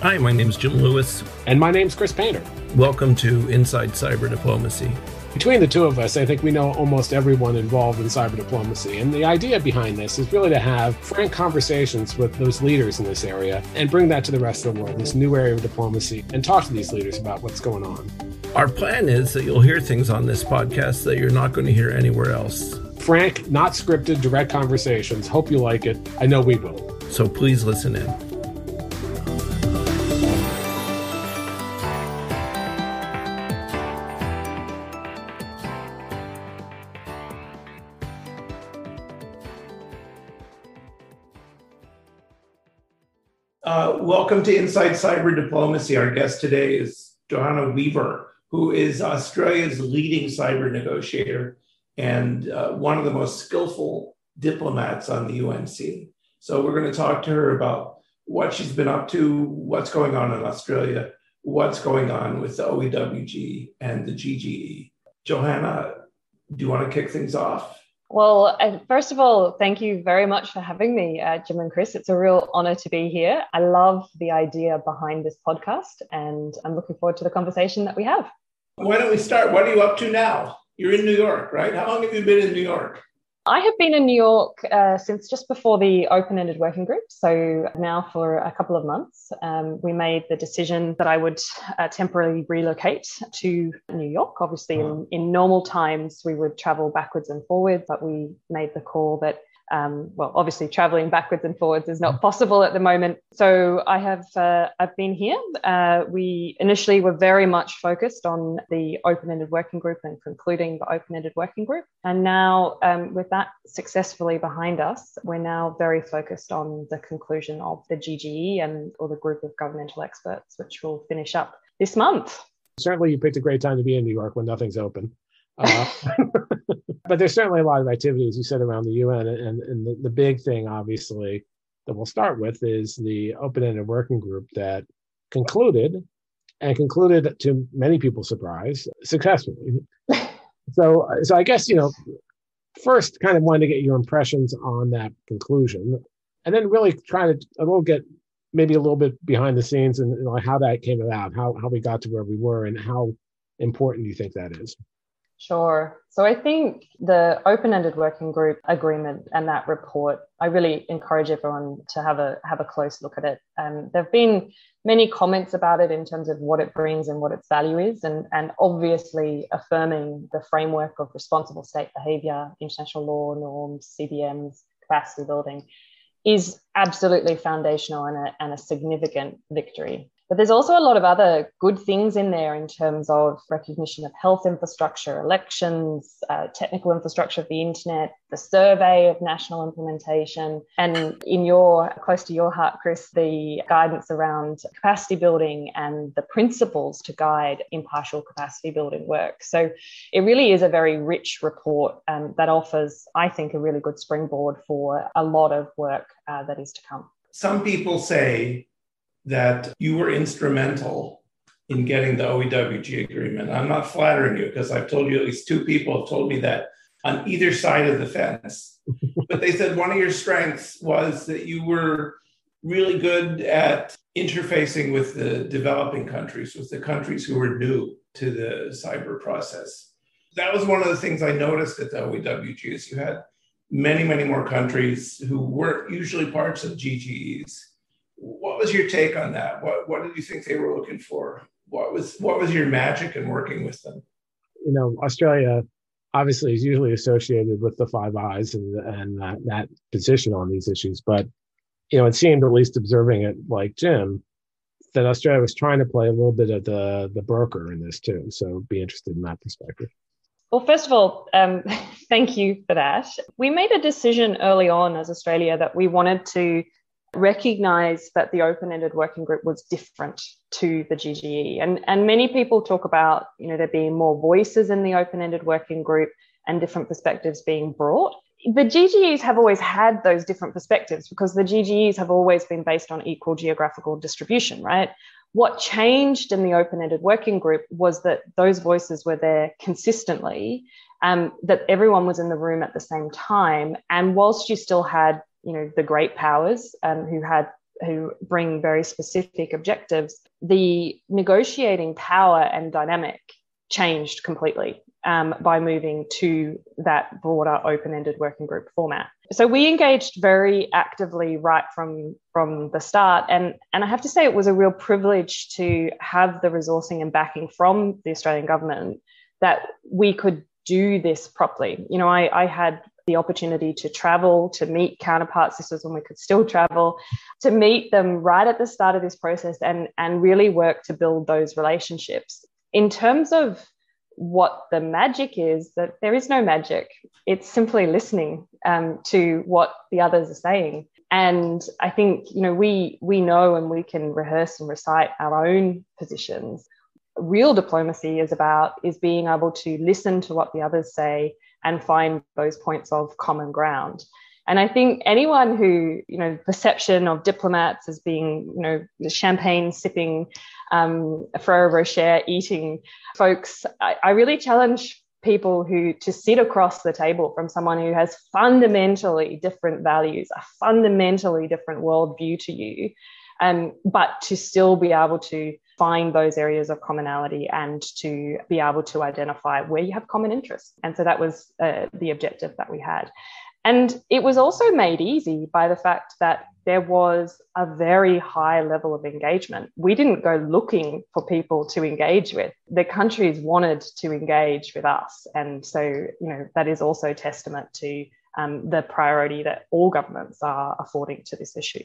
Hi, my name is Jim Lewis. And my name's Chris Painter. Welcome to Inside Cyber Diplomacy. Between the two of us, I think we know almost everyone involved in cyber diplomacy. And the idea behind this is really to have frank conversations with those leaders in this area and bring that to the rest of the world, this new area of diplomacy, and talk to these leaders about what's going on. Our plan is that you'll hear things on this podcast that you're not going to hear anywhere else. Frank, not scripted, direct conversations. Hope you like it. I know we will. So please listen in. Welcome to Inside Cyber Diplomacy. Our guest today is Johanna Weaver, who is Australia's leading cyber negotiator and one of the most skillful diplomats on the UNC. So we're going to talk to her about what she's been up to, what's going on in Australia, what's going on with the OEWG and the GGE. Johanna, do you want to kick things off? Well, first of all, thank you very much for having me, Jim and Chris. It's a real honor to be here. I love the idea behind this podcast, and I'm looking forward to the conversation that we have. Why don't we start? What are you up to now? You're in New York, right? How long have you been in New York? I have been in New York since just before the open-ended working group, so now for a couple of months. We made the decision that I would temporarily relocate to New York. Obviously, in normal times, we would travel backwards and forwards, but we made the call that, obviously, traveling backwards and forwards is not possible at the moment. So I've been here. We initially were very much focused on the open-ended working group and concluding the open-ended working group. And now with that successfully behind us, we're now very focused on the conclusion of the GGE or the group of governmental experts, which will finish up this month. Certainly, you picked a great time to be in New York when nothing's open. But there's certainly a lot of activities, you said, around the UN. And the big thing, obviously, that we'll start with is the open-ended working group that concluded, to many people's surprise, successfully. So I guess, first kind of wanted to get your impressions on that conclusion, and then really try to get a little bit behind the scenes and how that came about, how we got to where we were, and how important do you think that is? Sure. So I think the open-ended working group agreement and that report, I really encourage everyone to have a close look at it. There've been many comments about it in terms of what it brings and what its value is, and obviously affirming the framework of responsible state behavior, international law, norms, CBMs, capacity building is absolutely foundational and a significant victory. But there's also a lot of other good things in there in terms of recognition of health infrastructure, elections, technical infrastructure of the internet, the survey of national implementation, and close to your heart, Chris, the guidance around capacity building and the principles to guide impartial capacity building work. So it really is a very rich report that offers, I think, a really good springboard for a lot of work that is to come. Some people say that you were instrumental in getting the OEWG agreement. I'm not flattering you, because I've told you, at least two people have told me that on either side of the fence. But they said one of your strengths was that you were really good at interfacing with the developing countries, with the countries who were new to the cyber process. That was one of the things I noticed at the OEWG, is you had many, many more countries who weren't usually parts of GGEs. What was your take on that? What did you think they were looking for? What was your magic in working with them? Australia obviously is usually associated with the Five Eyes and that position on these issues. But, it seemed, at least observing it like Jim, that Australia was trying to play a little bit of the broker in this too. So be interested in that perspective. Well, first of all, thank you for that. We made a decision early on as Australia that we wanted to recognize that the open-ended working group was different to the GGE. And many people talk about, there being more voices in the open-ended working group and different perspectives being brought. The GGEs have always had those different perspectives because the GGEs have always been based on equal geographical distribution, right? What changed in the open-ended working group was that those voices were there consistently, that everyone was in the room at the same time. And whilst you still had you know, the great powers who bring very specific objectives, the negotiating power and dynamic changed completely by moving to that broader open-ended working group format. So we engaged very actively right from the start. And I have to say it was a real privilege to have the resourcing and backing from the Australian government that we could do this properly. You know, I had the opportunity to travel, to meet counterparts. This was when we could still travel, to meet them right at the start of this process and really work to build those relationships. In terms of what the magic is, that there is no magic. It's simply listening to what the others are saying. And I think, you know, we know and we can rehearse and recite our own positions. Real diplomacy is being able to listen to what the others say and find those points of common ground. And I think anyone who, you know, perception of diplomats as being, you know, champagne sipping, Ferrero Rocher eating folks, I really challenge people who to sit across the table from someone who has fundamentally different values, a fundamentally different worldview to you, but to still be able to find those areas of commonality and to be able to identify where you have common interests. And so that was the objective that we had. And it was also made easy by the fact that there was a very high level of engagement. We didn't go looking for people to engage with. The countries wanted to engage with us. And so, you know, that is also testament to the priority that all governments are affording to this issue.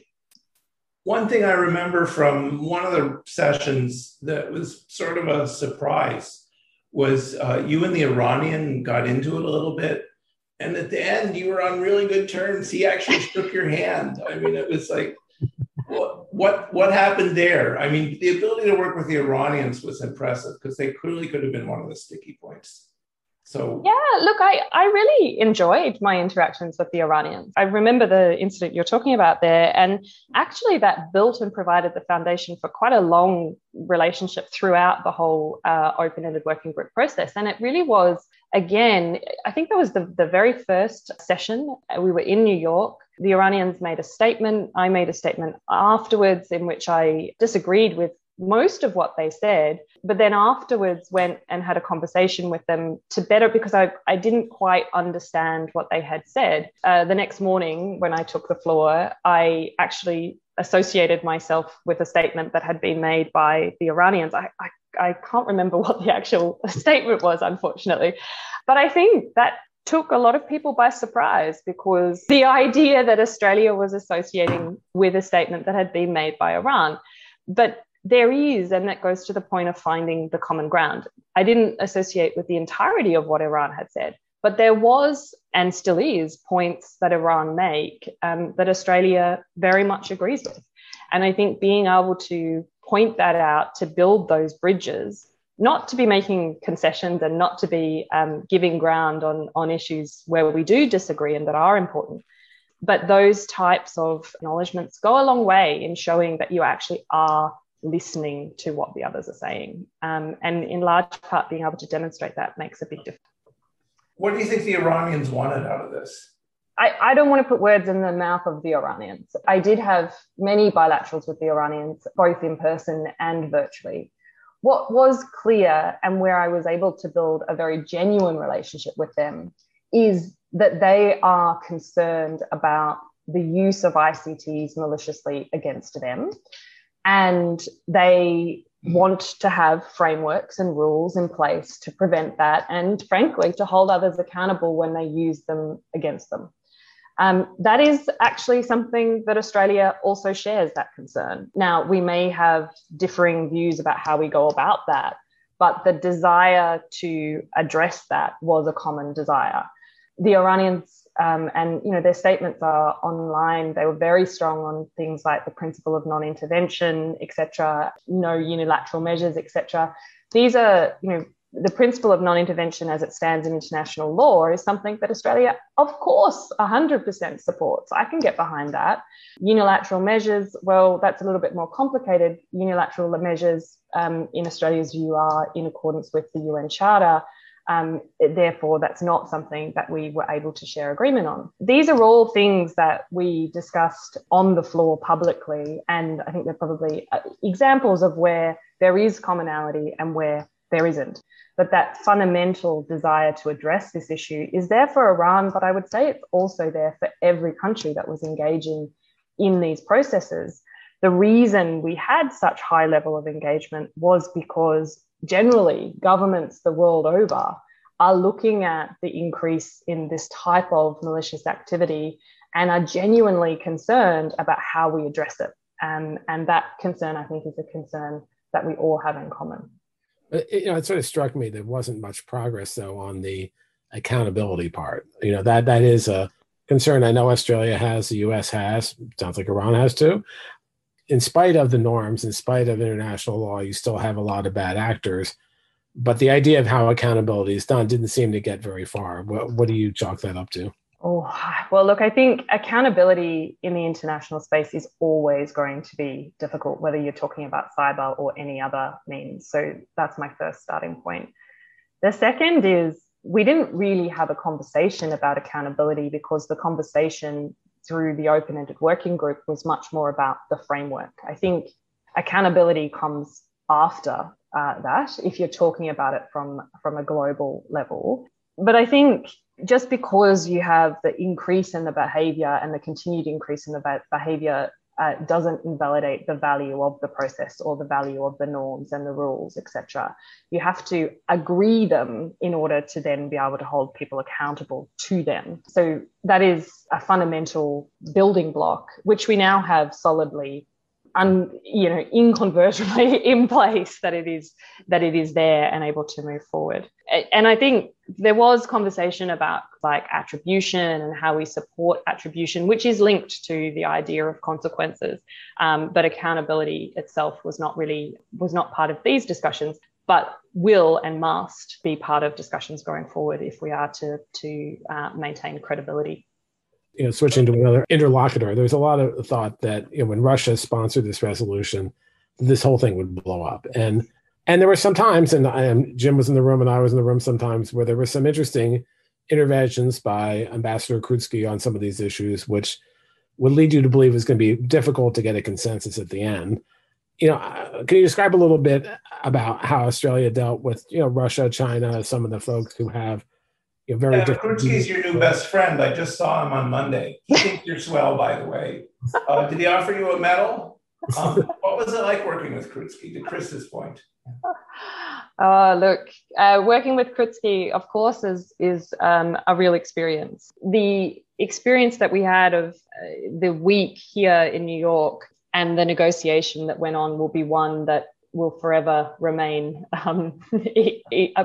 One thing I remember from one of the sessions that was sort of a surprise was you and the Iranian got into it a little bit. And at the end, you were on really good terms. He actually shook your hand. I mean, it was like, what happened there? I mean, the ability to work with the Iranians was impressive because they clearly could have been one of the sticky points. So yeah, look, I really enjoyed my interactions with the Iranians. I remember the incident you're talking about there. And actually that built and provided the foundation for quite a long relationship throughout the whole open-ended working group process. And it really was, again, I think that was the very first session. We were in New York. The Iranians made a statement. I made a statement afterwards in which I disagreed with most of what they said, but then afterwards went and had a conversation with them to better, because I didn't quite understand what they had said. The next morning when I took the floor, I actually associated myself with a statement that had been made by the Iranians. I can't remember what the actual statement was, unfortunately, but I think that took a lot of people by surprise, because the idea that Australia was associating with a statement that had been made by Iran, but there is, and that goes to the point of finding the common ground. I didn't associate with the entirety of what Iran had said, but there was, and still is, points that Iran make that Australia very much agrees with. And I think being able to point that out, to build those bridges, not to be making concessions and not to be giving ground on issues where we do disagree and that are important, but those types of acknowledgements go a long way in showing that you actually are listening to what the others are saying. And in large part, being able to demonstrate that makes a big difference. What do you think the Iranians wanted out of this? I don't want to put words in the mouth of the Iranians. I did have many bilaterals with the Iranians, both in person and virtually. What was clear, and where I was able to build a very genuine relationship with them, is that they are concerned about the use of ICTs maliciously against them. And they want to have frameworks and rules in place to prevent that and, frankly, to hold others accountable when they use them against them. That is actually something that Australia also shares, that concern. Now, we may have differing views about how we go about that, but the desire to address that was a common desire. The Iranians and, you know, their statements are online. They were very strong on things like the principle of non-intervention, etc., no unilateral measures, etc. These are, you know, the principle of non-intervention as it stands in international law is something that Australia, of course, 100% supports. I can get behind that. Unilateral measures, well, that's a little bit more complicated. Unilateral measures in Australia's view are in accordance with the UN Charter. Therefore, that's not something that we were able to share agreement on. These are all things that we discussed on the floor publicly, and I think they're probably examples of where there is commonality and where there isn't. But that fundamental desire to address this issue is there for Iran, but I would say it's also there for every country that was engaging in these processes. The reason we had such high level of engagement was because generally, governments the world over are looking at the increase in this type of malicious activity and are genuinely concerned about how we address it. And that concern, I think, is a concern that we all have in common. It sort of struck me there wasn't much progress, though, on the accountability part. That is a concern I know Australia has, the US has, sounds like Iran has too. In spite of the norms, in spite of international law, you still have a lot of bad actors. But the idea of how accountability is done didn't seem to get very far. What do you chalk that up to? Oh, well, look, I think accountability in the international space is always going to be difficult, whether you're talking about cyber or any other means. So that's my first starting point. The second is we didn't really have a conversation about accountability because the conversation through the open-ended working group was much more about the framework. I think accountability comes after that, if you're talking about it from a global level. But I think just because you have the increase in the behavior and the continued increase in the behavior doesn't invalidate the value of the process or the value of the norms and the rules, etc. You have to agree them in order to then be able to hold people accountable to them. So that is a fundamental building block, which we now have solidly, incontrovertibly in place that it is there and able to move forward. And I think there was conversation about like attribution and how we support attribution, which is linked to the idea of consequences. But accountability itself was not part of these discussions, but will and must be part of discussions going forward if we are to maintain credibility. Switching to another interlocutor, there's a lot of thought that when Russia sponsored this resolution, this whole thing would blow up. And there were some times, and Jim was in the room and I was in the room sometimes, where there were some interesting interventions by Ambassador Kutsky on some of these issues, which would lead you to believe it's going to be difficult to get a consensus at the end. Can you describe a little bit about how Australia dealt with Russia, China, some of the folks who have very different. Kutsky's your new best friend. I just saw him on Monday. He thinks you're swell, by the way. Did he offer you a medal? What was it like working with Kutsky, to Chris's point? Look, working with Kutsky, of course, is a real experience. The experience that we had of the week here in New York and the negotiation that went on will be one that will forever remain,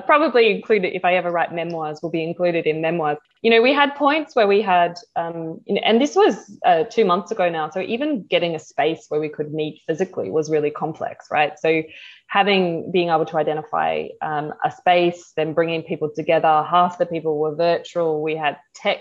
probably included, if I ever write memoirs, will be included in memoirs. We had points where we had, and this was 2 months ago now, so even getting a space where we could meet physically was really complex, right? So being able to identify a space, then bringing people together, half the people were virtual, we had tech,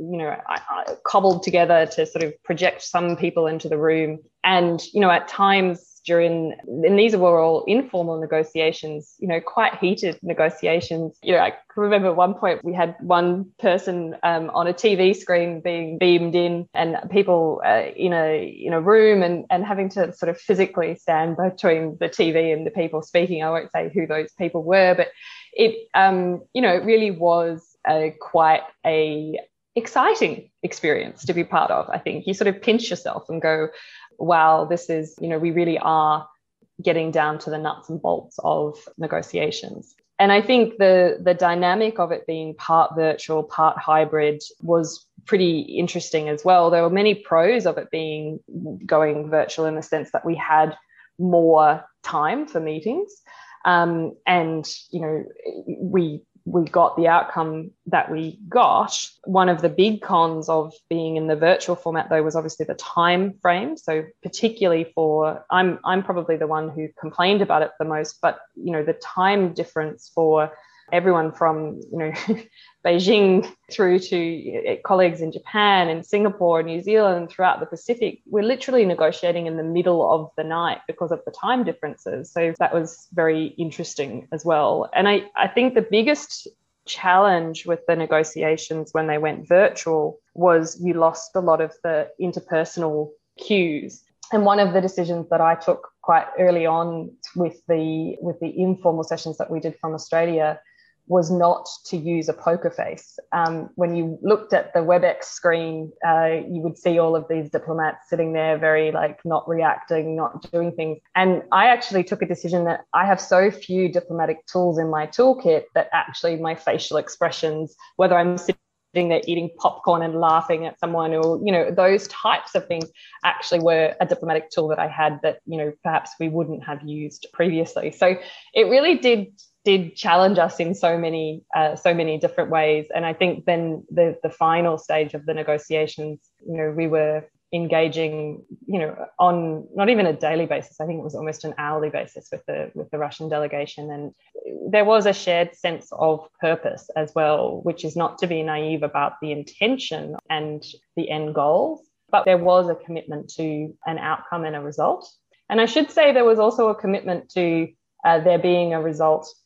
I cobbled together to sort of project some people into the room. And, at times, and these were all informal negotiations, quite heated negotiations. I remember at one point we had one person on a TV screen being beamed in, and people in a room and having to sort of physically stand between the TV and the people speaking. I won't say who those people were, but it it really was quite a exciting experience to be part of. I think you sort of pinch yourself and go, wow, this is, we really are getting down to the nuts and bolts of negotiations. And I think the dynamic of it being part virtual, part hybrid was pretty interesting as well. There were many pros of it being going virtual in the sense that we had more time for meetings. We got the outcome that we got. One of the big cons of being in the virtual format, though, was obviously the time frame. So particularly I'm probably the one who complained about it the most, but, the time difference for everyone from, Beijing through to colleagues in Japan and Singapore and New Zealand throughout the Pacific, we're literally negotiating in the middle of the night because of the time differences. So that was very interesting as well. And I think the biggest challenge with the negotiations when they went virtual was you lost a lot of the interpersonal cues. And one of the decisions that I took quite early on with the informal sessions that we did from Australia was not to use a poker face. When you looked at the WebEx screen, you would see all of these diplomats sitting there very not reacting, not doing things. And I actually took a decision that I have so few diplomatic tools in my toolkit that actually my facial expressions, whether I'm sitting there eating popcorn and laughing at someone or, those types of things actually were a diplomatic tool that I had that, perhaps we wouldn't have used previously. So it really did challenge us in so many different ways. And I think then the final stage of the negotiations, we were engaging, on not even a daily basis. I think it was almost an hourly basis with the Russian delegation. And there was a shared sense of purpose as well, which is not to be naive about the intention and the end goals, but there was a commitment to an outcome and a result. And I should say there was also a commitment to there being a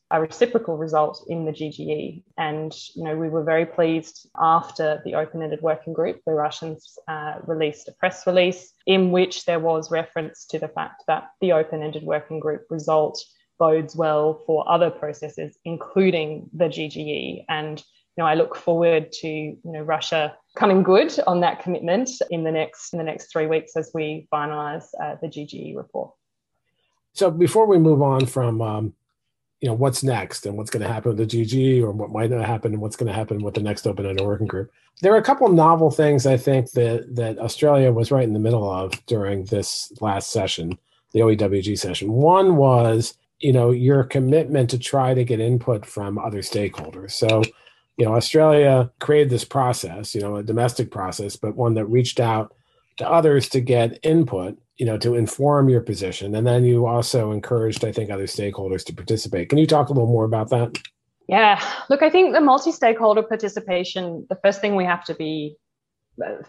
reciprocal result in the GGE. And, we were very pleased after the open-ended working group, the Russians released a press release in which there was reference to the fact that the open-ended working group result bodes well for other processes, including the GGE. And, I look forward to, Russia coming good on that commitment in the next 3 weeks as we finalise the GGE report. So before we move on from, what's next and what's going to happen with the GG or what might not happen and what's going to happen with the next open-ended working group. There are a couple of novel things, I think, that Australia was right in the middle of during this last session, the OEWG session. One was, your commitment to try to get input from other stakeholders. So, Australia created this process, a domestic process, but one that reached out to others to get input, to inform your position. And then you also encouraged, I think, other stakeholders to participate. Can you talk a little more about that? Yeah. Look, I think the multi-stakeholder participation, the first thing we have to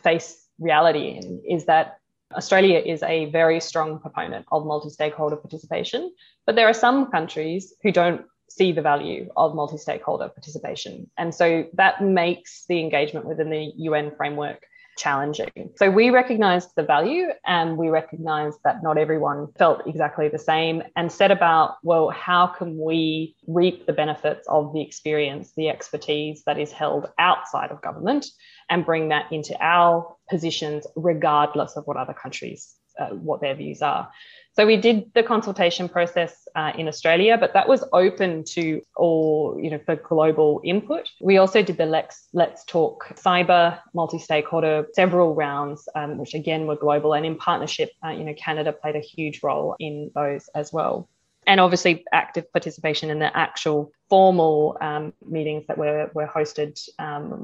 face reality in is that Australia is a very strong proponent of multi-stakeholder participation, but there are some countries who don't see the value of multi-stakeholder participation. And so that makes the engagement within the UN framework challenging. So we recognized the value and we recognized that not everyone felt exactly the same and set about, well, how can we reap the benefits of the experience, the expertise that is held outside of government and bring that into our positions regardless of what other countries, what their views are. So we did the consultation process in Australia, but that was open to all, for global input. We also did the Let's Talk Cyber multi-stakeholder several rounds, which again were global and in partnership, Canada played a huge role in those as well. And obviously active participation in the actual formal meetings that were hosted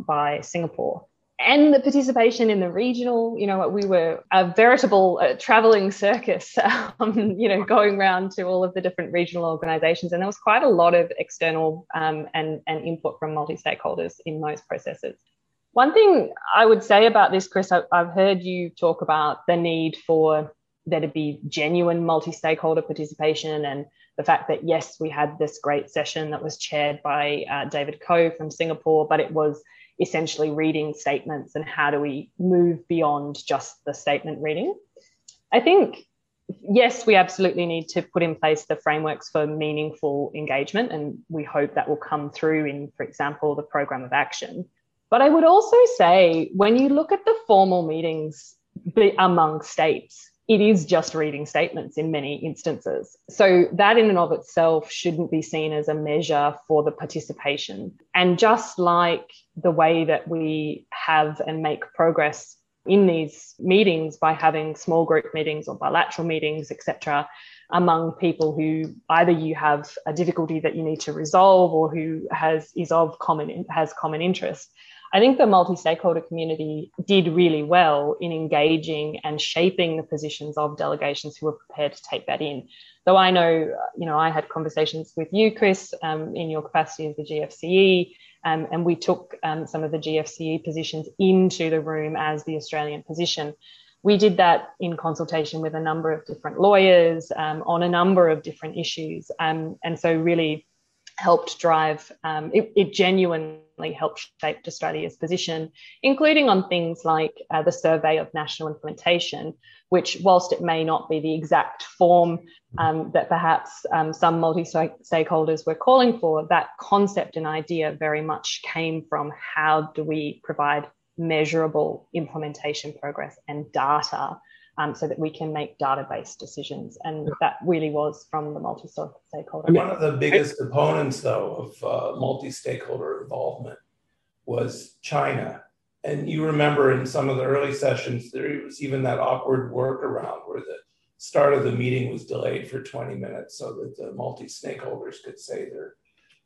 by Singapore. And the participation in the regional, we were a veritable traveling circus, going around to all of the different regional organisations. And there was quite a lot of external and input from multi-stakeholders in those processes. One thing I would say about this, Chris, I've heard you talk about the need for there to be genuine multi-stakeholder participation and the fact that, yes, we had this great session that was chaired by David Koh from Singapore, but it was essentially reading statements and how do we move beyond just the statement reading. I think, yes, we absolutely need to put in place the frameworks for meaningful engagement, and we hope that will come through in, for example, the program of action. But I would also say when you look at the formal meetings among states, it is just reading statements in many instances. So that in and of itself shouldn't be seen as a measure for the participation. And just like the way that we have and make progress in these meetings by having small group meetings or bilateral meetings, etc., among people who either you have a difficulty that you need to resolve or who has common interest. I think the multi-stakeholder community did really well in engaging and shaping the positions of delegations who were prepared to take that in. Though I know, I had conversations with you, Chris, in your capacity as the GFCE, and we took some of the GFCE positions into the room as the Australian position. We did that in consultation with a number of different lawyers on a number of different issues. And so really helped drive, it genuinely helped shape Australia's position, including on things like the survey of national implementation, which, whilst it may not be the exact form that perhaps some multi-stakeholders were calling for, that concept and idea very much came from how do we provide measurable implementation progress and data so that we can make data-based decisions. And that really was from the multi-stakeholder. One of the biggest opponents, though, of multi-stakeholder involvement was China. And you remember in some of the early sessions, there was even that awkward workaround where the start of the meeting was delayed for 20 minutes so that the multi-stakeholders could say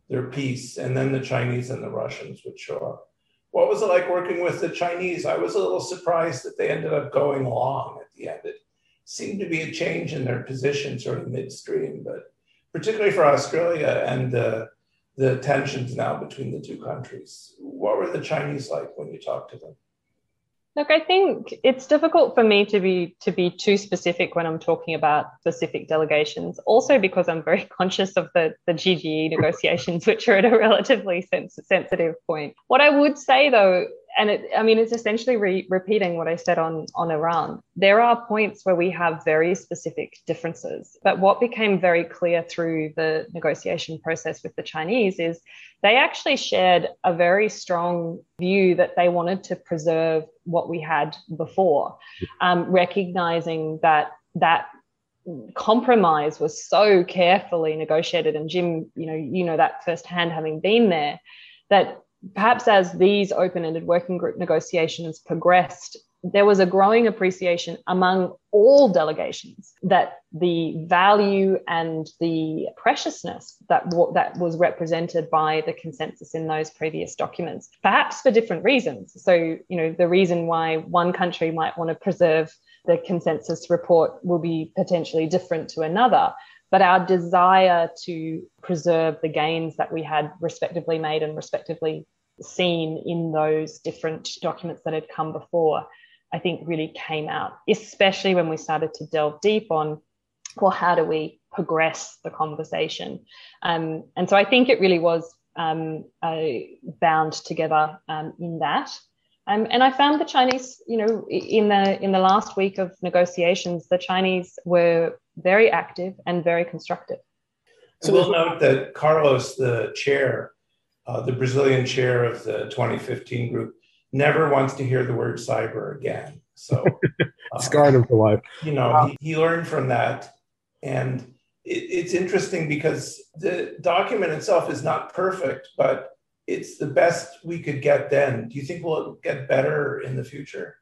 their piece, and then the Chinese and the Russians would show up. What was it like working with the Chinese? I was a little surprised that they ended up going along at the end. It seemed to be a change in their position sort of midstream, but particularly for Australia and the tensions now between the two countries. What were the Chinese like when you talked to them? Look, I think it's difficult for me to be too specific when I'm talking about specific delegations, also because I'm very conscious of the GGE negotiations, which are at a relatively sensitive point. What I would say, though, and it's essentially repeating what I said on Iran, there are points where we have very specific differences. But what became very clear through the negotiation process with the Chinese is they actually shared a very strong view that they wanted to preserve what we had before, recognizing that compromise was so carefully negotiated. And Jim, you know that firsthand, having been there, that perhaps as these open-ended working group negotiations progressed, there was a growing appreciation among all delegations that the value and the preciousness that was represented by the consensus in those previous documents, perhaps for different reasons. So, the reason why one country might want to preserve the consensus report will be potentially different to another. But our desire to preserve the gains that we had respectively made and respectively seen in those different documents that had come before, I think really came out, especially when we started to delve deep on, well, how do we progress the conversation? And so I think it really was bound together in that. And I found the Chinese, in the last week of negotiations, the Chinese were very active and very constructive. So we'll note that Carlos, the chair, the Brazilian chair of the 2015 group, never wants to hear the word cyber again. So scarred him for life. He learned from that. And it's interesting because the document itself is not perfect, but it's the best we could get then. Do you think we'll get better in the future?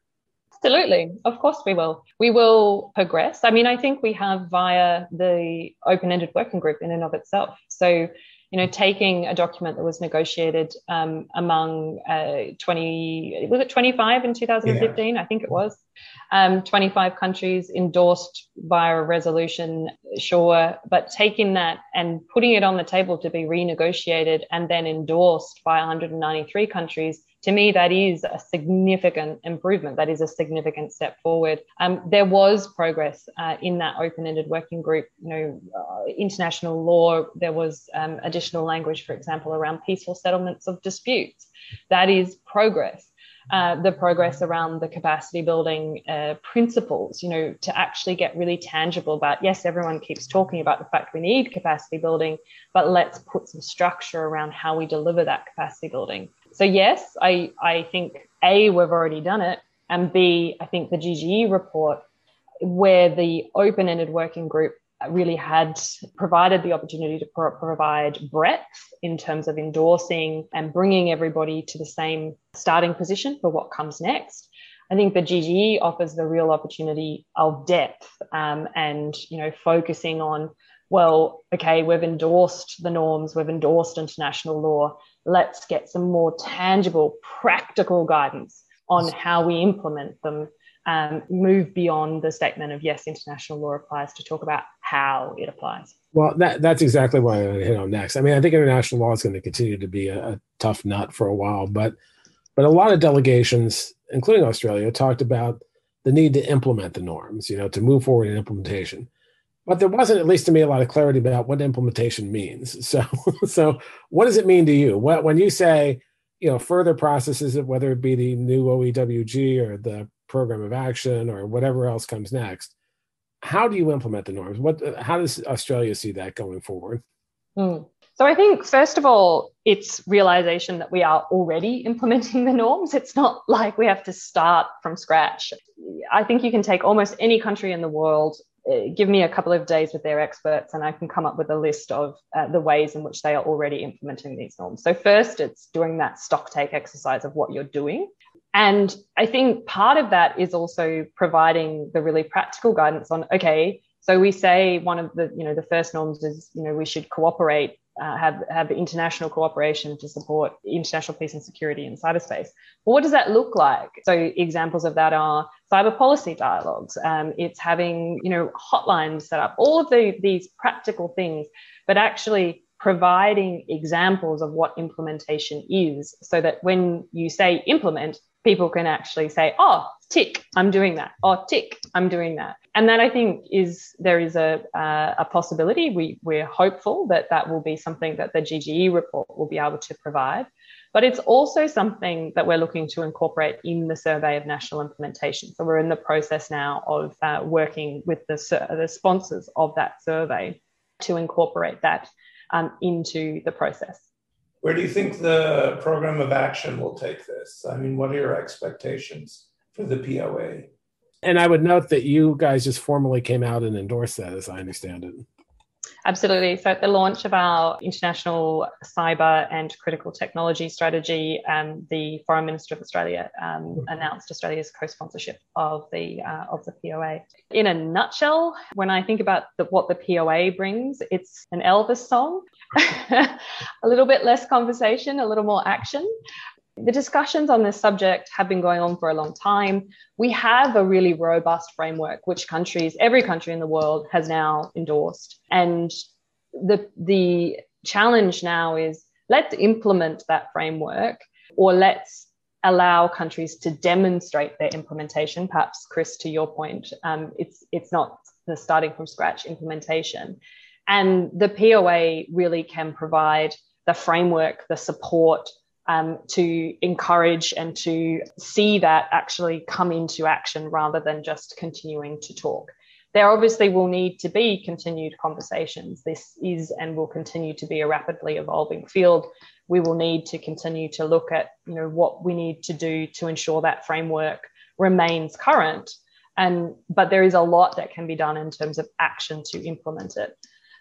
Absolutely. Of course we will. We will progress. I think we have via the open-ended working group in and of itself. So, taking a document that was negotiated among 25 in 2015? Yeah. I think it was. 25 countries endorsed via a resolution, sure, but taking that and putting it on the table to be renegotiated and then endorsed by 193 countries, to me, that is a significant improvement. That is a significant step forward. There was progress in that open-ended working group. International law, there was additional language, for example, around peaceful settlements of disputes. That is progress. The progress around the capacity building principles, to actually get really tangible about, yes, everyone keeps talking about the fact we need capacity building, but let's put some structure around how we deliver that capacity building. So yes, I think, A, we've already done it, and B, I think the GGE report, where the open-ended working group really had provided the opportunity to provide breadth in terms of endorsing and bringing everybody to the same starting position for what comes next. I think the GGE offers the real opportunity of depth and focusing on, well, okay, we've endorsed the norms, we've endorsed international law, let's get some more tangible, practical guidance on how we implement them. Move beyond the statement of, yes, international law applies, to talk about how it applies. Well, that's exactly what I'm going to hit on next. I think international law is going to continue to be a tough nut for a while, but a lot of delegations, including Australia, talked about the need to implement the norms, to move forward in implementation. But there wasn't, at least to me, a lot of clarity about what implementation means. So what does it mean to you? When you say, you know, further processes, whether it be the new OEWG or the program of action or whatever else comes next, how do you implement the norms? How does Australia see that going forward? So I think, first of all, it's realization that we are already implementing the norms. It's not like we have to start from scratch. I think you can take almost any country in the world, give me a couple of days with their experts, and I can come up with a list of the ways in which they are already implementing these norms. So first, it's doing that stock take exercise of what you're doing. And I think part of that is also providing the really practical guidance on, okay, so we say one of the, you know, the first norms is, you know, we should cooperate, have international cooperation to support international peace and security in cyberspace. Well, what does that look like? So examples of that are cyber policy dialogues. It's having, you know, hotlines set up, all of these practical things, but actually providing examples of what implementation is so that when you say implement, people can actually say, oh, tick, I'm doing that, or tick, I'm doing that. And that, I think, there is a possibility. We're hopeful that that will be something that the GGE report will be able to provide. But it's also something that we're looking to incorporate in the Survey of National Implementation. So we're in the process now of working with the sponsors of that survey to incorporate that into the process. Where do you think the program of action will take this? I mean, what are your expectations for the POA? And I would note that you guys just formally came out and endorsed that, as I understand it. Absolutely. So at the launch of our International Cyber and Critical Technology Strategy, the Foreign Minister of Australia announced Australia's co-sponsorship of the POA. In a nutshell, when I think about what the POA brings, it's an Elvis song, a little bit less conversation, a little more action. The discussions on this subject have been going on for a long time. We have a really robust framework, which every country in the world has now endorsed. And the challenge now is, let's implement that framework, or let's allow countries to demonstrate their implementation. Perhaps, Chris, to your point, it's not the starting from scratch implementation. And the POA really can provide the framework, the support, to encourage and to see that actually come into action rather than just continuing to talk. There obviously will need to be continued conversations. This is and will continue to be a rapidly evolving field. We will need to continue to look at, you know, what we need to do to ensure that framework remains current. But there is a lot that can be done in terms of action to implement it.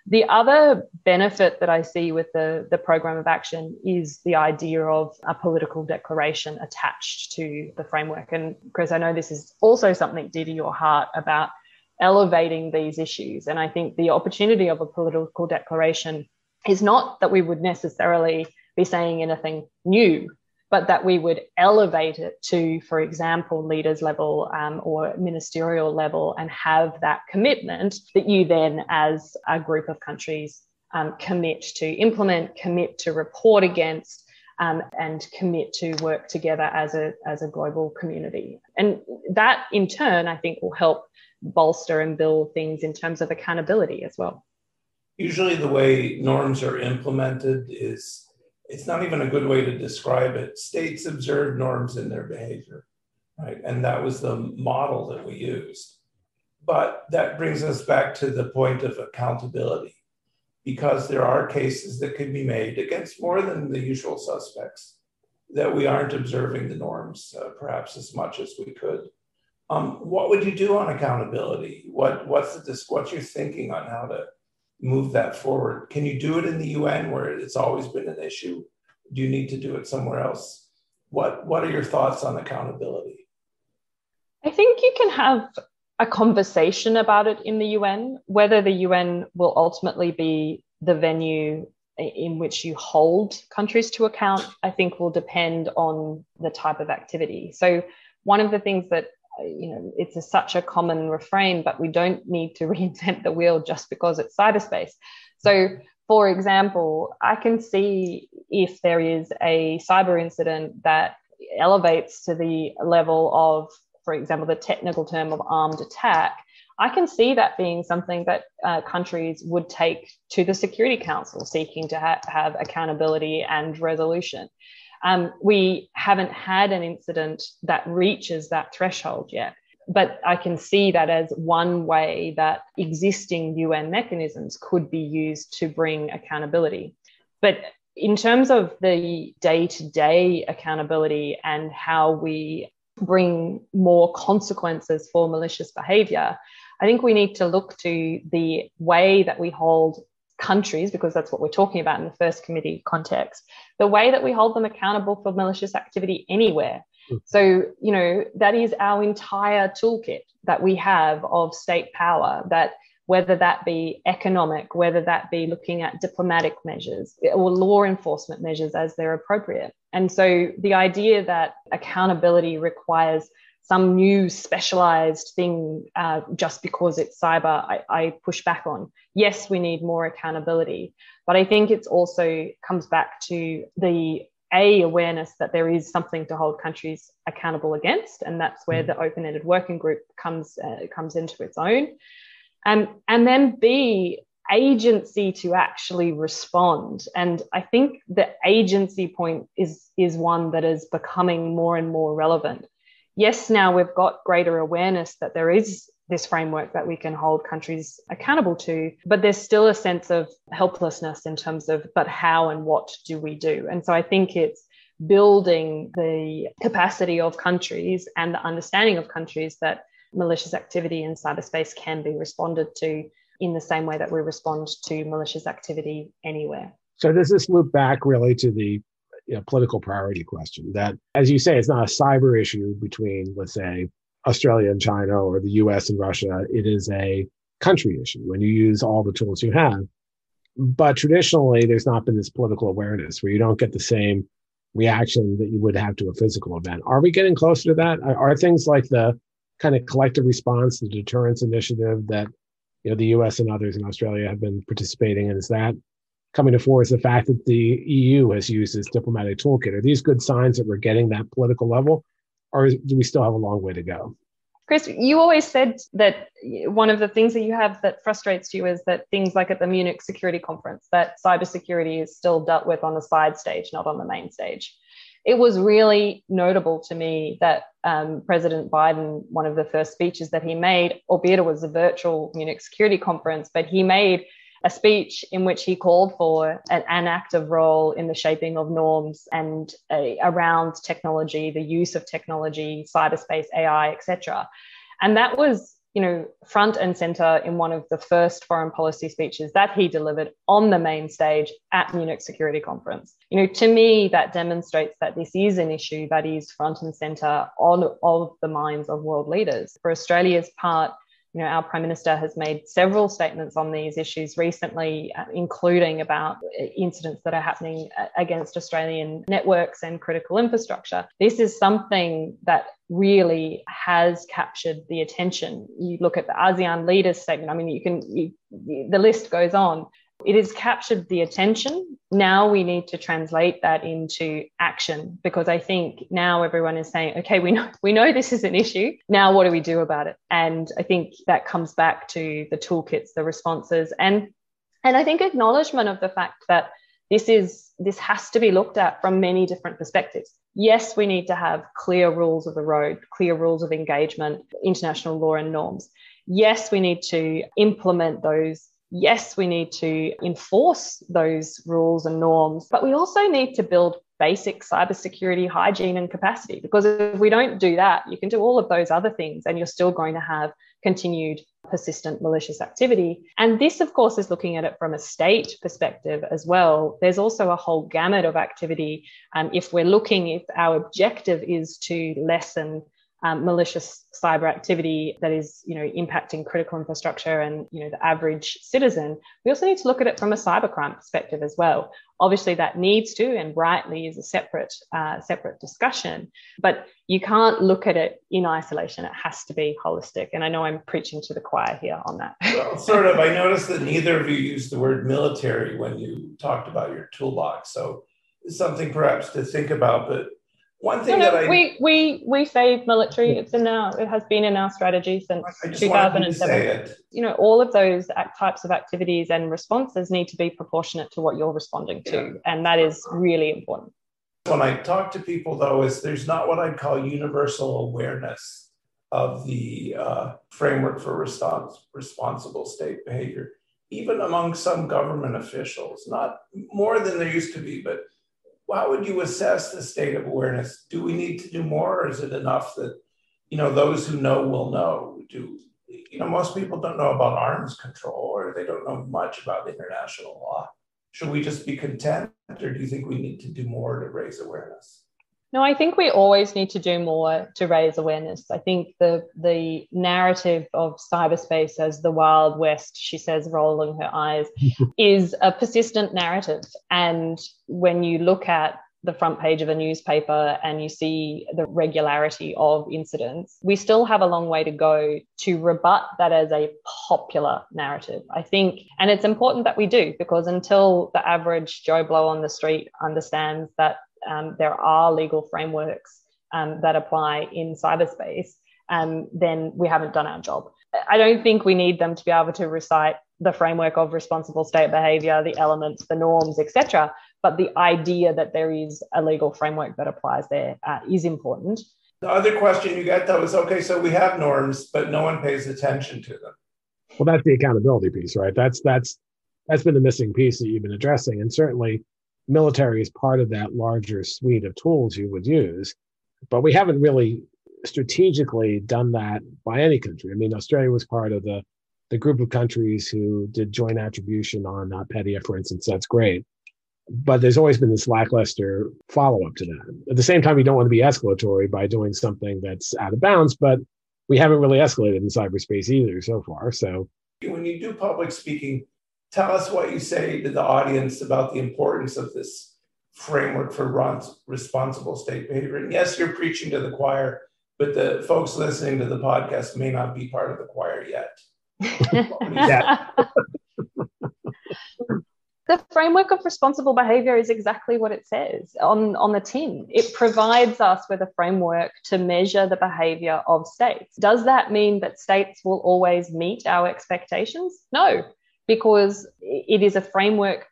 The other benefit that I see with the program of action is the idea of a political declaration attached to the framework. And Chris, I know this is also something dear to your heart about elevating these issues. And I think the opportunity of a political declaration is not that we would necessarily be saying anything new, but that we would elevate it to, for example, leaders level or ministerial level, and have that commitment that you then, as a group of countries, commit to implement, commit to report against, and commit to work together as a global community. And that, in turn, I think will help bolster and build things in terms of accountability as well. Usually the way norms are implemented is, it's not even a good way to describe it. States observed norms in their behavior, right? And that was the model that we used. But that brings us back to the point of accountability, because there are cases that can be made against more than the usual suspects that we aren't observing the norms, perhaps as much as we could. What would you do on accountability? What's your thinking on how to move that forward? Can you do it in the UN, where it's always been an issue? Do you need to do it somewhere else? What are your thoughts on accountability? I think you can have a conversation about it in the UN, whether the UN will ultimately be the venue in which you hold countries to account, I think will depend on the type of activity. So one of the things that, you know, it's such a common refrain, but we don't need to reinvent the wheel just because it's cyberspace. So, for example, I can see if there is a cyber incident that elevates to the level of, for example, the technical term of armed attack, I can see that being something that countries would take to the Security Council, seeking to have accountability and resolution. We haven't had an incident that reaches that threshold yet, but I can see that as one way that existing UN mechanisms could be used to bring accountability. But in terms of the day-to-day accountability and how we bring more consequences for malicious behaviour, I think we need to look to the way that we hold countries, because that's what we're talking about in the first committee context, the way that we hold them accountable for malicious activity anywhere. So, you know, that is our entire toolkit that we have of state power, that whether that be economic, whether that be looking at diplomatic measures or law enforcement measures as they're appropriate. And so the idea that accountability requires some new specialized thing just because it's cyber, I push back on. Yes, we need more accountability, but I think it's also comes back to the awareness that there is something to hold countries accountable against, and that's where the open-ended working group comes into its own. And then B, agency to actually respond. And I think the agency point is one that is becoming more and more relevant. Yes, now we've got greater awareness that there is this framework that we can hold countries accountable to, but there's still a sense of helplessness in terms of, but how and what do we do? And so I think it's building the capacity of countries and the understanding of countries that malicious activity in cyberspace can be responded to in the same way that we respond to malicious activity anywhere. So does this loop back really to the political priority question that, as you say, it's not a cyber issue between, let's say, Australia and China or the US and Russia. It is a country issue when you use all the tools you have. But traditionally, there's not been this political awareness where you don't get the same reaction that you would have to a physical event. Are we getting closer to that? Are things like the kind of collective response, the deterrence initiative that the US and others in Australia have been participating in, is that coming to fore? Is the fact that the EU has used its diplomatic toolkit, are these good signs that we're getting that political level, or do we still have a long way to go? Chris, you always said that one of the things that you have that frustrates you is that things like at the Munich Security Conference, that cybersecurity is still dealt with on the side stage, not on the main stage. It was really notable to me that President Biden, one of the first speeches that he made, albeit it was a virtual Munich Security Conference, but he made a speech in which he called for an active role in the shaping of norms and around technology, the use of technology, cyberspace, AI, etc. And that was, front and center in one of the first foreign policy speeches that he delivered on the main stage at Munich Security Conference. To me, that demonstrates that this is an issue that is front and center of the minds of world leaders. For Australia's part, our Prime Minister has made several statements on these issues recently, including about incidents that are happening against Australian networks and critical infrastructure. This is something that really has captured the attention. You look at the ASEAN leaders statement. The list goes on. It has captured the attention. Now we need to translate that into action, because I think now everyone is saying, okay, we know this is an issue. Now what do we do about it? And I think that comes back to the toolkits, the responses, and I think acknowledgement of the fact that this has to be looked at from many different perspectives. Yes, we need to have clear rules of the road, clear rules of engagement, international law and norms. Yes, we need to implement those. Yes, we need to enforce those rules and norms, but we also need to build basic cybersecurity hygiene and capacity, because if we don't do that, you can do all of those other things and you're still going to have continued persistent malicious activity. And this, of course, is looking at it from a state perspective as well. There's also a whole gamut of activity. If our objective is to lessen malicious cyber activity that is, impacting critical infrastructure and, the average citizen, we also need to look at it from a cybercrime perspective as well. Obviously, that needs to and rightly is a separate discussion, but you can't look at it in isolation. It has to be holistic. And I know I'm preaching to the choir here on that. Well, sort of. I noticed that neither of you used the word military when you talked about your toolbox. So something perhaps to think about, but One thing we save military. It's in our, it has been in our strategy since 2007. You know, all of those types of activities and responses need to be proportionate to what you're responding to, and that is really important. When I talk to people, though, is there's not what I call universal awareness of the framework for responsible state behavior, even among some government officials. Not more than there used to be, but how would you assess the state of awareness? Do we need to do more, or is it enough that, you know, those who know will know? Do you know, most people don't know about arms control, or they don't know much about international law. Should we just be content, or do you think we need to do more to raise awareness? No, I think we always need to do more to raise awareness. I think the narrative of cyberspace as the Wild West, she says, rolling her eyes, is a persistent narrative. And when you look at the front page of a newspaper and you see the regularity of incidents, we still have a long way to go to rebut that as a popular narrative, I think. And it's important that we do, because until the average Joe Blow on the street understands that there are legal frameworks that apply in cyberspace, then we haven't done our job. I don't think we need them to be able to recite the framework of responsible state behaviour, the elements, the norms, etc. But the idea that there is a legal framework that applies there is important. The other question you get, though, is, okay, so we have norms, but no one pays attention to them. Well, that's the accountability piece, right? That's been the missing piece that you've been addressing, and certainly military is part of that larger suite of tools you would use, but we haven't really strategically done that by any country. I mean, Australia was part of the group of countries who did joint attribution on NotPetya, for instance. That's great. But there's always been this lackluster follow-up to that. At the same time, you don't want to be escalatory by doing something that's out of bounds, but we haven't really escalated in cyberspace either so far. So when you do public speaking, tell us what you say to the audience about the importance of this framework for responsible state behavior. And yes, you're preaching to the choir, but the folks listening to the podcast may not be part of the choir yet. The framework of responsible behavior is exactly what it says on the tin. It provides us with a framework to measure the behavior of states. Does that mean that states will always meet our expectations? No, because it is a framework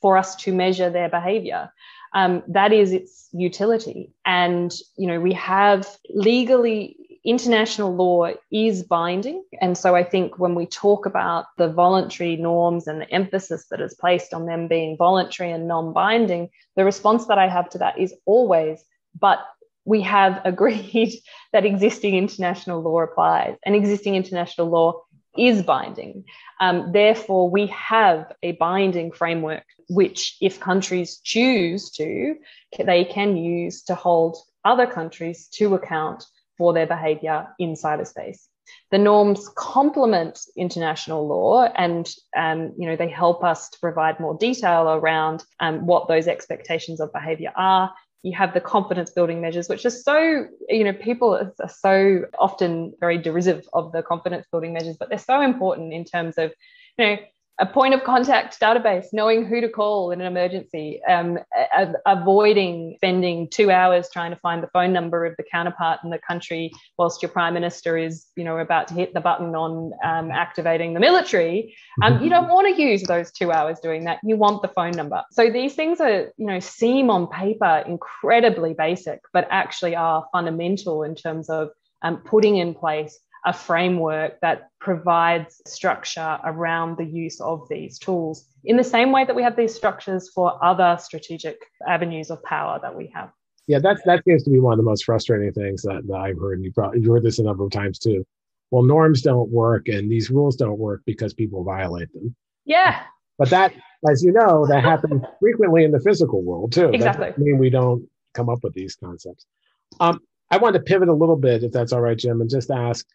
for us to measure their behavior. That is its utility. And, you know, we have legally, international law is binding. And so I think when we talk about the voluntary norms and the emphasis that is placed on them being voluntary and non-binding, the response that I have to that is always, but we have agreed that existing international law applies, and existing international law is binding. Therefore, we have a binding framework, which if countries choose to, they can use to hold other countries to account for their behaviour in cyberspace. The norms complement international law, and you know, they help us to provide more detail around what those expectations of behaviour are. You have the confidence building measures, which are so, you know, people are so often very derisive of the confidence building measures, but they're so important in terms of, you know, a point of contact database, knowing who to call in an emergency, avoiding spending 2 hours trying to find the phone number of the counterpart in the country whilst your prime minister is, you know, about to hit the button on activating the military. You don't want to use those 2 hours doing that. You want the phone number. So these things are, you know, seem on paper incredibly basic, but actually are fundamental in terms of putting in place a framework that provides structure around the use of these tools in the same way that we have these structures for other strategic avenues of power that we have. Yeah, that seems to be one of the most frustrating things that I've heard, and you've heard this a number of times too. Well, norms don't work and these rules don't work because people violate them. Yeah. But that, as you know, that happens frequently in the physical world too. Exactly. That doesn't mean we don't come up with these concepts. I want to pivot a little bit, if that's all right, Jim, and just ask,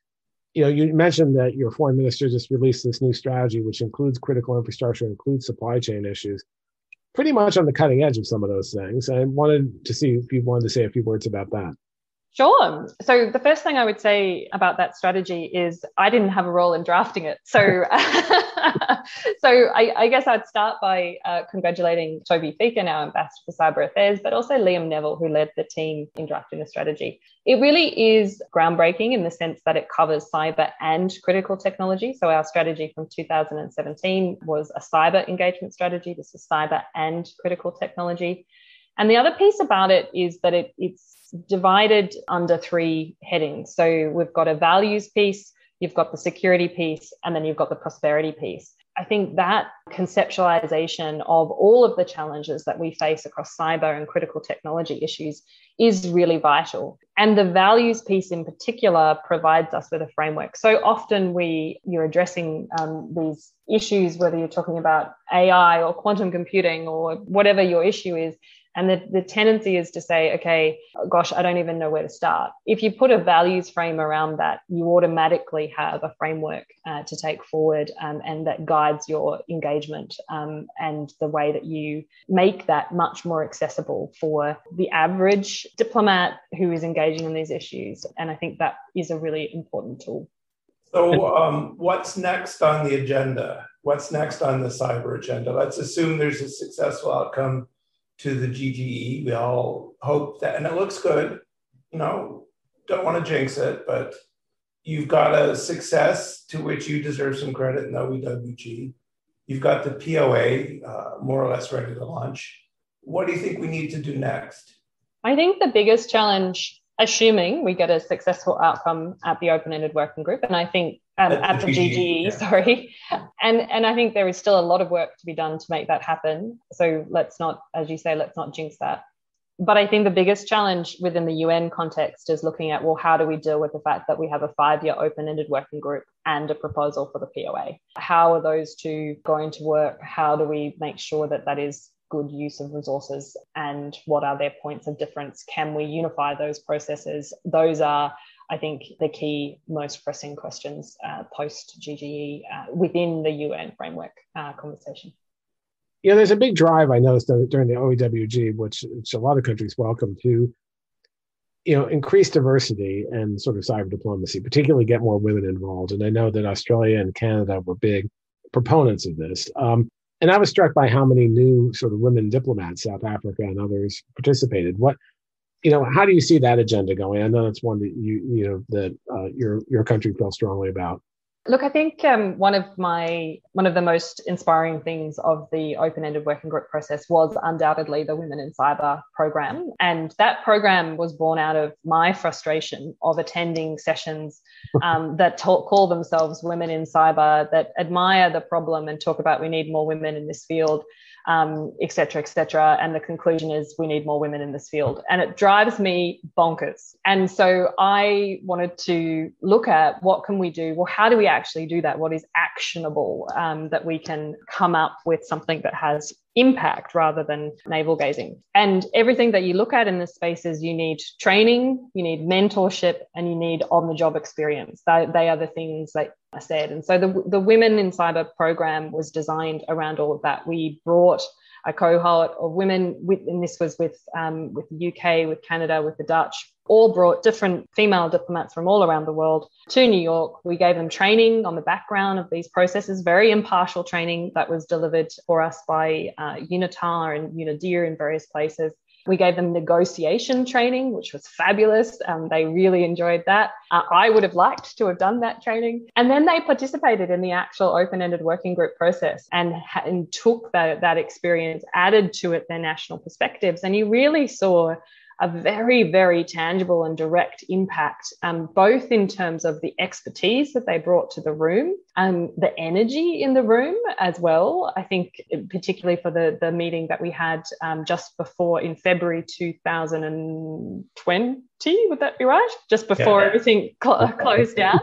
you know, you mentioned that your foreign minister just released this new strategy, which includes critical infrastructure, includes supply chain issues, pretty much on the cutting edge of some of those things. I wanted to see if you wanted to say a few words about that. Sure. So the first thing I would say about that strategy is I didn't have a role in drafting it. So, I guess I'd start by congratulating Toby Feeker, our Ambassador for Cyber Affairs, but also Liam Neville, who led the team in drafting the strategy. It really is groundbreaking in the sense that it covers cyber and critical technology. So our strategy from 2017 was a cyber engagement strategy. This is cyber and critical technology. And the other piece about it is that it's divided under three headings. So we've got a values piece, you've got the security piece, and then you've got the prosperity piece. I think that conceptualization of all of the challenges that we face across cyber and critical technology issues is really vital. And the values piece in particular provides us with a framework. So often you're addressing these issues, whether you're talking about AI or quantum computing or whatever your issue is, and the tendency is to say, okay, gosh, I don't even know where to start. If you put a values frame around that, you automatically have a framework to take forward and that guides your engagement and the way that you make that much more accessible for the average diplomat who is engaging in these issues. And I think that is a really important tool. So what's next on the agenda? What's next on the cyber agenda? Let's assume there's a successful outcome to the GGE. We all hope that, and it looks good, don't want to jinx it, but you've got a success to which you deserve some credit in the OEWG. You've got the POA more or less ready to launch. What do you think we need to do next? I think the biggest challenge, assuming we get a successful outcome at the open-ended working group, and I think at the GGE, and I think there is still a lot of work to be done to make that happen. So let's not, as you say, let's not jinx that. But I think the biggest challenge within the UN context is looking at, well, how do we deal with the fact that we have a 5-year open-ended working group and a proposal for the POA? How are those two going to work? How do we make sure that that is good use of resources, and what are their points of difference? Can we unify those processes? Those are, I think, the key, most pressing questions post-GGE within the UN framework conversation. Yeah, there's a big drive I noticed during the OEWG, which a lot of countries welcome, to increase diversity and sort of cyber diplomacy, particularly get more women involved. And I know that Australia and Canada were big proponents of this. And I was struck by how many new sort of women diplomats, South Africa and others, participated. How do you see that agenda going? I know that's one that your country feels strongly about. Look, I think one of the most inspiring things of the open-ended working group process was undoubtedly the Women in Cyber program. And that program was born out of my frustration of attending sessions that call themselves Women in Cyber, that admire the problem and talk about we need more women in this field, et cetera. And the conclusion is we need more women in this field. And it drives me bonkers. And so I wanted to look at what can we do? Well, how do we actually do that? What is actionable that we can come up with something that has impact rather than navel gazing? And everything that you look at in this space is you need training, you need mentorship, and you need on-the-job experience. They are the things that I said. And so the Women in Cyber program was designed around all of that. We brought a cohort of women, and this was with the UK, with Canada, with the Dutch, all brought different female diplomats from all around the world to New York. We gave them training on the background of these processes, very impartial training that was delivered for us by UNITAR and UNIDIR in various places. We gave them negotiation training, which was fabulous. They really enjoyed that. I would have liked to have done that training. And then they participated in the actual open-ended working group process and took that experience, added to it their national perspectives. And you really saw a very, very tangible and direct impact, both in terms of the expertise that they brought to the room and the energy in the room as well. I think particularly for the meeting that we had just before in February 2020, would that be right? Just before everything closed down.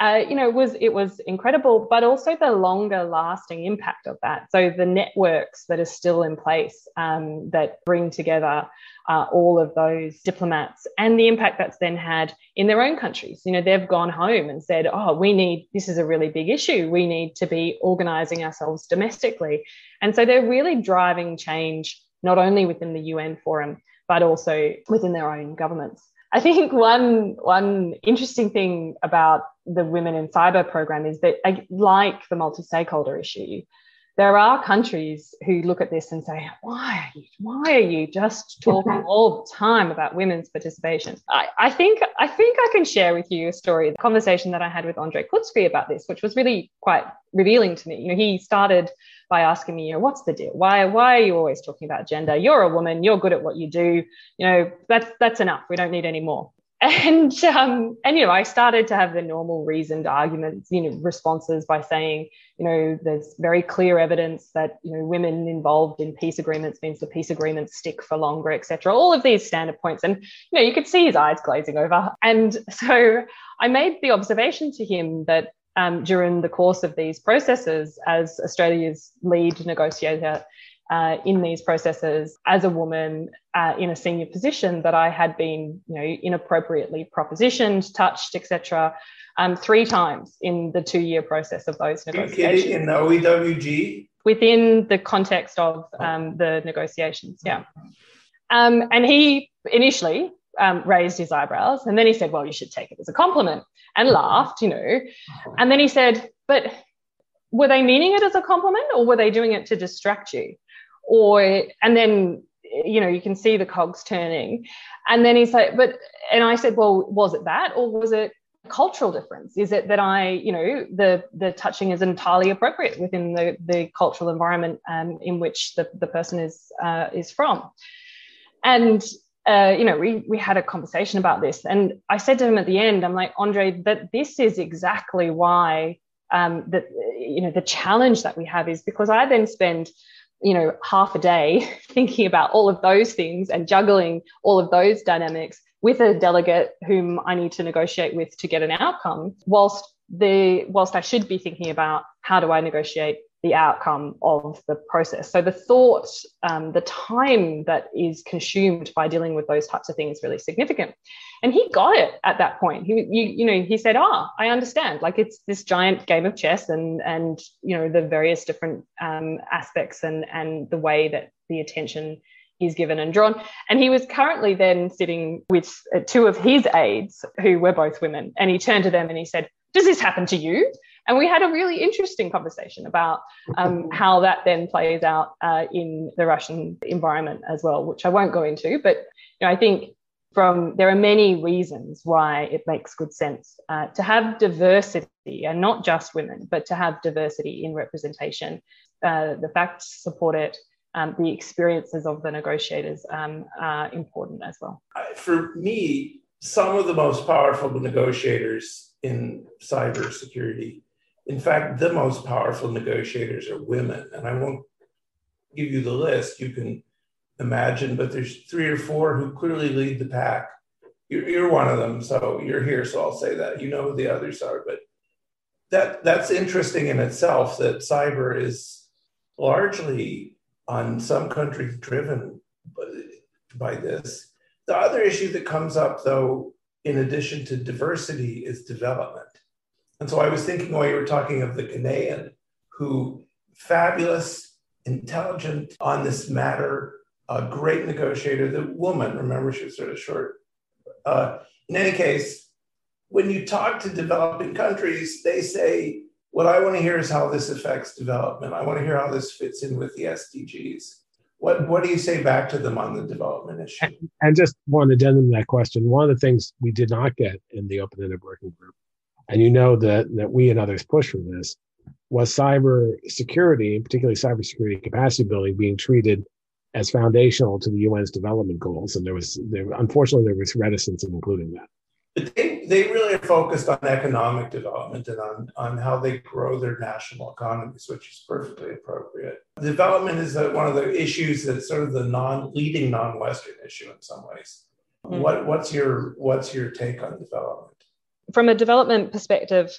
It was incredible, but also the longer lasting impact of that. So the networks that are still in place that bring together all of those diplomats, and the impact that's then had in their own countries. They've gone home and said, this is a really big issue. We need to be organising ourselves domestically. And so they're really driving change, not only within the UN forum, but also within their own governments. I think one interesting thing about the Women in Cyber program is that, like the multi-stakeholder issue, there are countries who look at this and say, why are you just talking all the time about women's participation? I think I can share with you a story, a conversation that I had with Andrey Kutsky about this, which was really quite revealing to me. You know, he started by asking me, you know, what's the deal? Why are you always talking about gender? You're a woman, you're good at what you do. You know, that's enough. We don't need any more. And you know, I started to have the normal reasoned arguments, you know, responses by saying, you know, there's very clear evidence that, you know, women involved in peace agreements means the peace agreements stick for longer, etc. All of these standard points. And, you know, you could see his eyes glazing over. And so I made the observation to him that during the course of these processes, as Australia's lead negotiator, in these processes as a woman in a senior position, that I had been, you know, inappropriately propositioned, touched, etc., 3 times in the 2-year process of those negotiations. In the OEWG? Within the context of the negotiations, yeah. And he initially raised his eyebrows, and then he said, well, you should take it as a compliment, and laughed, you know. And then he said, but were they meaning it as a compliment, or were they doing it to distract you? And then, you know, you can see the cogs turning. And then he's like, and I said, well, was it that, or was it a cultural difference? Is it that I, you know, the touching is entirely appropriate within the cultural environment in which the person is from? And, you know, we had a conversation about this, and I said to him at the end, I'm like, Andrey, that this is exactly why that, you know, the challenge that we have is because I then spend, you know, half a day thinking about all of those things and juggling all of those dynamics with a delegate whom I need to negotiate with to get an outcome, whilst I should be thinking about how do I negotiate the outcome of the process. So the thought, the time that is consumed by dealing with those types of things is really significant. And he got it at that point. He said, I understand. Like, it's this giant game of chess and you know, the various different aspects and the way that the attention is given and drawn. And he was currently then sitting with 2 of his aides who were both women. And he turned to them and he said, does this happen to you? And we had a really interesting conversation about how that then plays out in the Russian environment as well, which I won't go into. But you know, I think there are many reasons why it makes good sense to have diversity, and not just women, but to have diversity in representation. The facts support it. The experiences of the negotiators are important as well. For me, some of the most powerful negotiators in cybersecurity, in fact, the most powerful negotiators are women. And I won't give you the list, you can imagine, but there's 3 or 4 who clearly lead the pack. You're one of them, so you're here, so I'll say that. You know who the others are, but that's interesting in itself, that cyber is largely, on some countries, driven by this. The other issue that comes up, though, in addition to diversity, is development. And so I was thinking while you were talking of the Ghanaian, who fabulous, intelligent on this matter, a great negotiator, the woman, remember, she was sort of short. In any case, when you talk to developing countries, they say, what I want to hear is how this affects development. I want to hear how this fits in with the SDGs. What do you say back to them on the development issue? And just one addendum to that question. One of the things we did not get in the open-ended working group, and you know that we and others pushed for this, was cyber security, and particularly cybersecurity capacity building, being treated as foundational to the UN's development goals. And there was, unfortunately, reticence in including that. But they really are focused on economic development and on how they grow their national economies, which is perfectly appropriate. Development is one of the issues that's sort of the leading non-Western issue in some ways. Mm-hmm. What's your take on development? From a development perspective,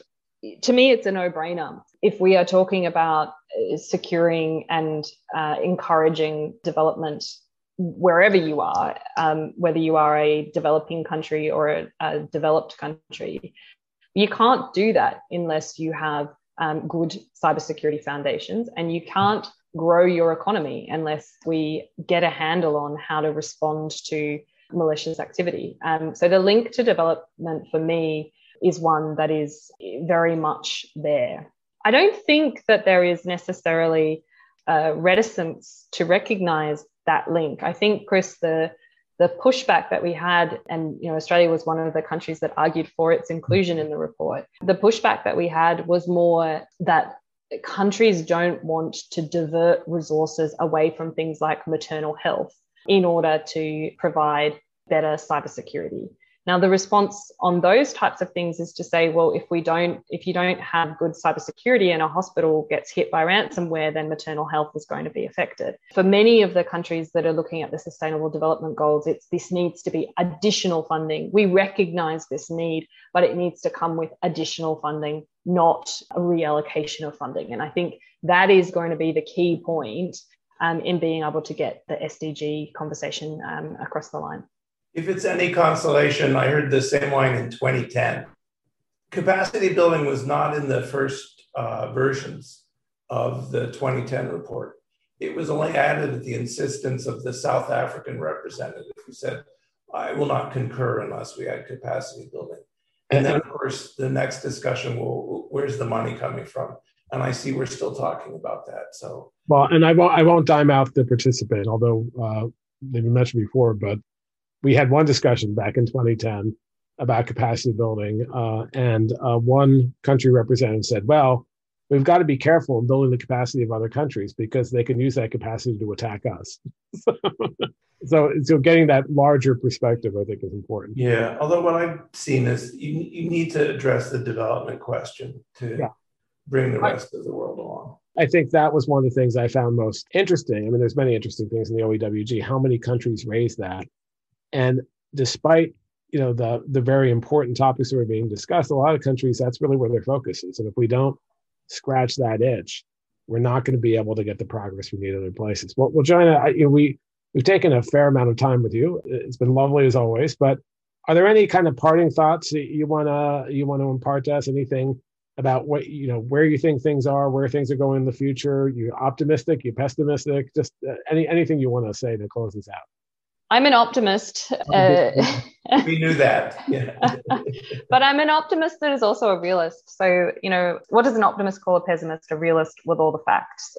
to me, it's a no-brainer. If we are talking about securing and encouraging development wherever you are, whether you are a developing country or a developed country, you can't do that unless you have good cybersecurity foundations, and you can't grow your economy unless we get a handle on how to respond to malicious activity. So the link to development for me is one that is very much there. I don't think that there is necessarily a reticence to recognise that link. I think, Chris, the pushback that we had, and Australia was one of the countries that argued for its inclusion in the report. The pushback that we had was more that countries don't want to divert resources away from things like maternal health in order to provide better cybersecurity. Now, the response on those types of things is to say, well, if you don't have good cybersecurity and a hospital gets hit by ransomware, then maternal health is going to be affected. For many of the countries that are looking at the Sustainable Development Goals, this needs to be additional funding. We recognise this need, but it needs to come with additional funding, not a reallocation of funding. And I think that is going to be the key point in being able to get the SDG conversation across the line. If it's any consolation, I heard the same line in 2010. Capacity building was not in the first versions of the 2010 report. It was only added at the insistence of the South African representative who said, I will not concur unless we add capacity building. And then, of course, the next discussion will, where's the money coming from? And I see we're still talking about that. So, well, and I won't dime out the participant, although they've been mentioned before, but we had one discussion back in 2010 about capacity building, and one country representative said, well, we've got to be careful in building the capacity of other countries because they can use that capacity to attack us. So getting that larger perspective, I think, is important. Yeah, although what I've seen is you need to address the development question to bring the rest of the world along. I think that was one of the things I found most interesting. I mean, there's many interesting things in the OEWG. How many countries raised that? And despite the very important topics that were being discussed, a lot of countries, that's really where their focus is. And if we don't scratch that itch, we're not going to be able to get the progress we need other places. Well, Johanna, we've taken a fair amount of time with you. It's been lovely as always. But are there any kind of parting thoughts that you want to impart to us? Anything about what where you think things are, where things are going in the future? You're optimistic? You're pessimistic? Just anything you want to say to close this out. I'm an optimist. We knew that. Yeah. But I'm an optimist that is also a realist. So, what does an optimist call a pessimist? A realist with all the facts.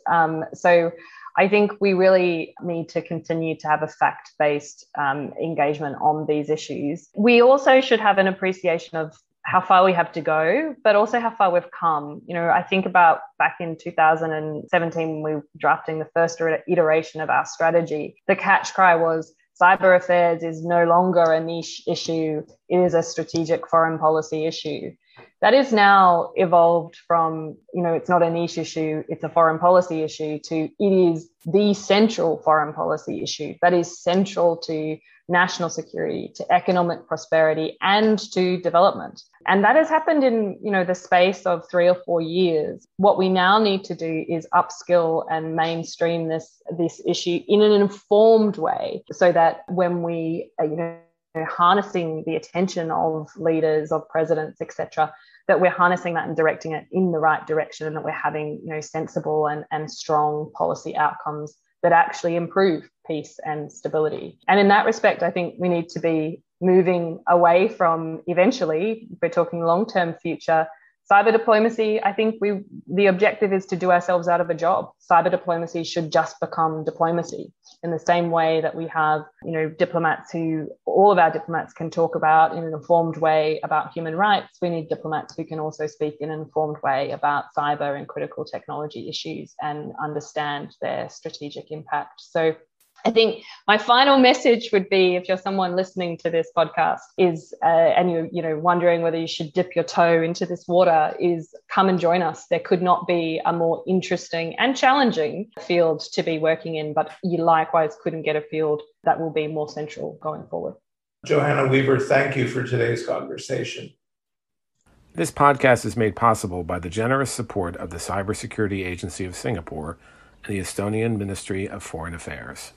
So I think we really need to continue to have a fact-based engagement on these issues. We also should have an appreciation of how far we have to go, but also how far we've come. I think about back in 2017, we were drafting the first iteration of our strategy. The catch cry was, cyber affairs is no longer a niche issue. It is a strategic foreign policy issue. That is now evolved from, it's not a niche issue, it's a foreign policy issue, to it is the central foreign policy issue that is central to national security, to economic prosperity, and to development. And that has happened in, the space of 3 or 4 years. What we now need to do is upskill and mainstream this issue in an informed way so that when we, harnessing the attention of leaders, of presidents, etc., that we're harnessing that and directing it in the right direction, and that we're having, sensible and strong policy outcomes that actually improve peace and stability. And in that respect, I think we need to be moving away from, eventually, if we're talking long-term future, cyber diplomacy. I think the objective is to do ourselves out of a job. Cyber diplomacy should just become diplomacy in the same way that we have, diplomats who, all of our diplomats can talk about in an informed way about human rights. We need diplomats who can also speak in an informed way about cyber and critical technology issues and understand their strategic impact. So I think my final message would be, if you're someone listening to this podcast is, and you're wondering whether you should dip your toe into this water, is come and join us. There could not be a more interesting and challenging field to be working in, but you likewise couldn't get a field that will be more central going forward. Johanna Weaver, thank you for today's conversation. This podcast is made possible by the generous support of the Cybersecurity Agency of Singapore and the Estonian Ministry of Foreign Affairs.